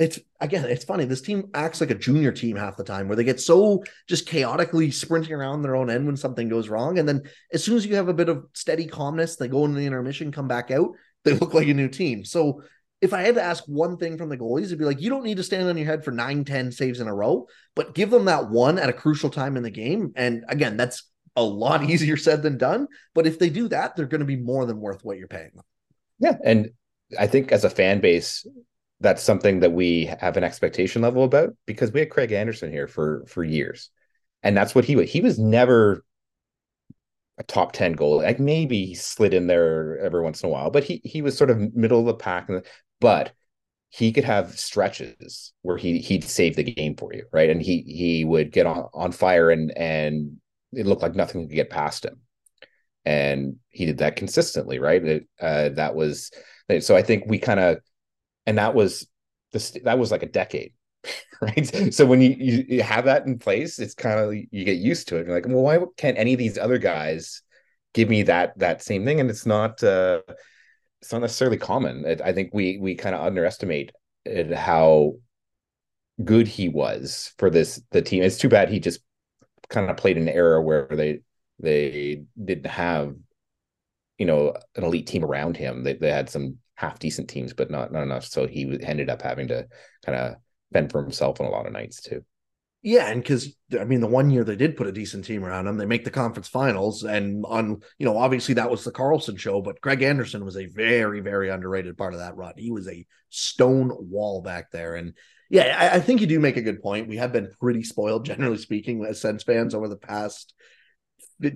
it's again, it's funny. This team acts like a junior team half the time where they get so just chaotically sprinting around their own end when something goes wrong. And then as soon as you have a bit of steady calmness, they go into the intermission, come back out, they look like a new team. So if I had to ask one thing from the goalies, it'd be like, you don't need to stand on your head for nine, ten saves in a row, but give them that one at a crucial time in the game. And again, that's a lot easier said than done, but if they do that, they're going to be more than worth what you're paying them. Yeah. And I think as a fan base, that's something that we have an expectation level about, because we had Craig Anderson here for, for years. And that's what he was. He was never a top ten goalie. Like maybe he slid in there every once in a while, but he, he was sort of middle of the pack, but he could have stretches where he, he'd save the game for you. Right. And he, he would get on, on fire and, and, it looked like nothing could get past him. And he did that consistently, right? It, uh, that was, so I think we kind of, and that was, this, that was like a decade, right? So when you, you, you have that in place, it's kind of, you get used to it. You're like, well, why can't any of these other guys give me that, that same thing? And it's not, uh, it's not necessarily common. It, I think we, we kind of underestimate it, how good he was for this, the team. It's too bad he just kind of played an era where they they didn't have, you know, an elite team around him. They, they had some half decent teams, but not, not enough. So he ended up having to kind of fend for himself on a lot of nights too. Yeah, and because, I mean, the one year they did put a decent team around him, they make the conference finals, and on, you know, obviously that was the Karlsson show, but Greg Anderson was a very, very underrated part of that run. He was a stone wall back there, and yeah, I, I think you do make a good point. We have been pretty spoiled, generally speaking, as Sens fans over the past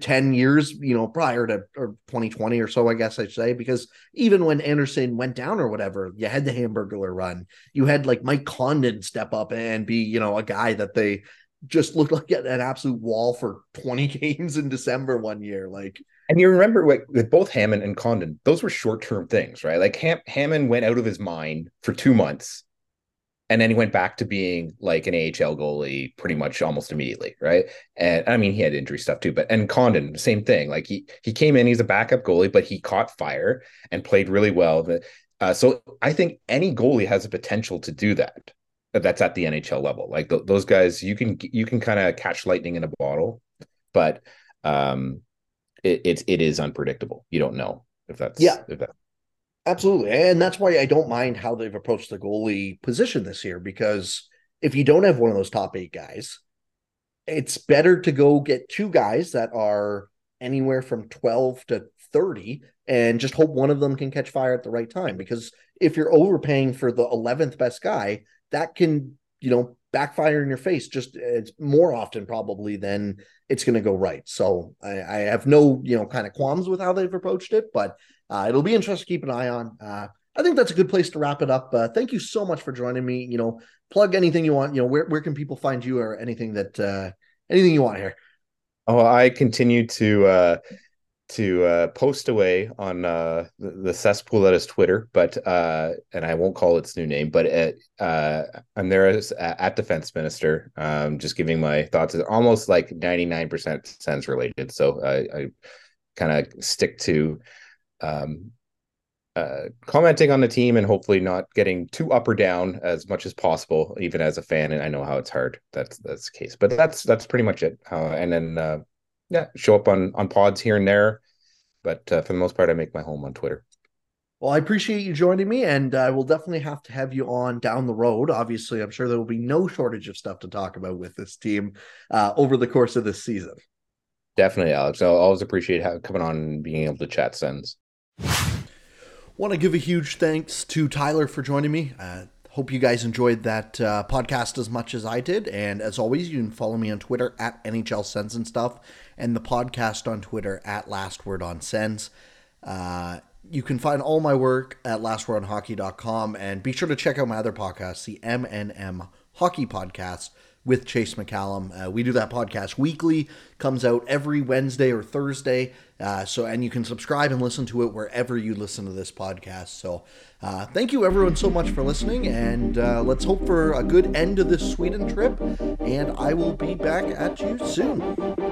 ten years, you know, prior to or twenty twenty or so, I guess I'd say, because even when Anderson went down or whatever, you had the Hamburglar run. You had like Mike Condon step up and be, you know, a guy that they just looked like an absolute wall for twenty games in December one year. Like, and you remember like, with both Hammond and Condon, those were short-term things, right? Like Ham- Hammond went out of his mind for two months. And then he went back to being like an A H L goalie pretty much almost immediately, right? And I mean, he had injury stuff too, but, and Condon, same thing. Like he, he came in, he's a backup goalie, but he caught fire and played really well. Uh, so I think any goalie has the potential to do that. That's at the N H L level. Like th- those guys, you can, you can kind of catch lightning in a bottle, but um, it, it's, it is unpredictable. You don't know if that's, yeah. if that's, Absolutely. And that's why I don't mind how they've approached the goalie position this year, because if you don't have one of those top eight guys, it's better to go get two guys that are anywhere from twelve to thirty and just hope one of them can catch fire at the right time. Because if you're overpaying for the eleventh best guy, that can, you know, backfire in your face. Just it's more often probably than it's going to go right. So I, I have no, you know, kind of qualms with how they've approached it, but Uh, it'll be interesting to keep an eye on. Uh, I think that's a good place to wrap it up. Uh, thank you so much for joining me. You know, plug anything you want. You know, where, where can people find you or anything that uh, anything you want here? Oh, I continue to uh, to uh, post away on uh, the, the cesspool that is Twitter, but uh, and I won't call its new name. But it, uh, I'm there as, at Defense Minister, um, just giving my thoughts. It's almost like ninety-nine percent Sens related, so I, I kind of stick to. Um, uh, commenting on the team and hopefully not getting too up or down as much as possible, even as a fan. And I know how it's hard. That's that's the case. But that's that's pretty much it. Uh, and then uh, yeah, show up on on pods here and there. But uh, for the most part, I make my home on Twitter. Well, I appreciate you joining me, and I uh, will definitely have to have you on down the road. Obviously, I'm sure there will be no shortage of stuff to talk about with this team uh, over the course of this season. Definitely, Alex. I always appreciate how, coming on and being able to chat Sens. Want to give a huge thanks to Tyler for joining me. Uh, hope you guys enjoyed that uh, podcast as much as I did. And as always, you can follow me on Twitter at N H L Sens and stuff, and the podcast on Twitter at Last Word on Sens. Uh, you can find all my work at last word on hockey dot com, and be sure to check out my other podcast, the M and M Hockey Podcast with Chase McCallum. Uh, we do that podcast weekly. Comes out every Wednesday or Thursday. Uh, so, and you can subscribe and listen to it wherever you listen to this podcast. So uh, thank you everyone so much for listening, and uh, let's hope for a good end to this Sweden trip, and I will be back at you soon.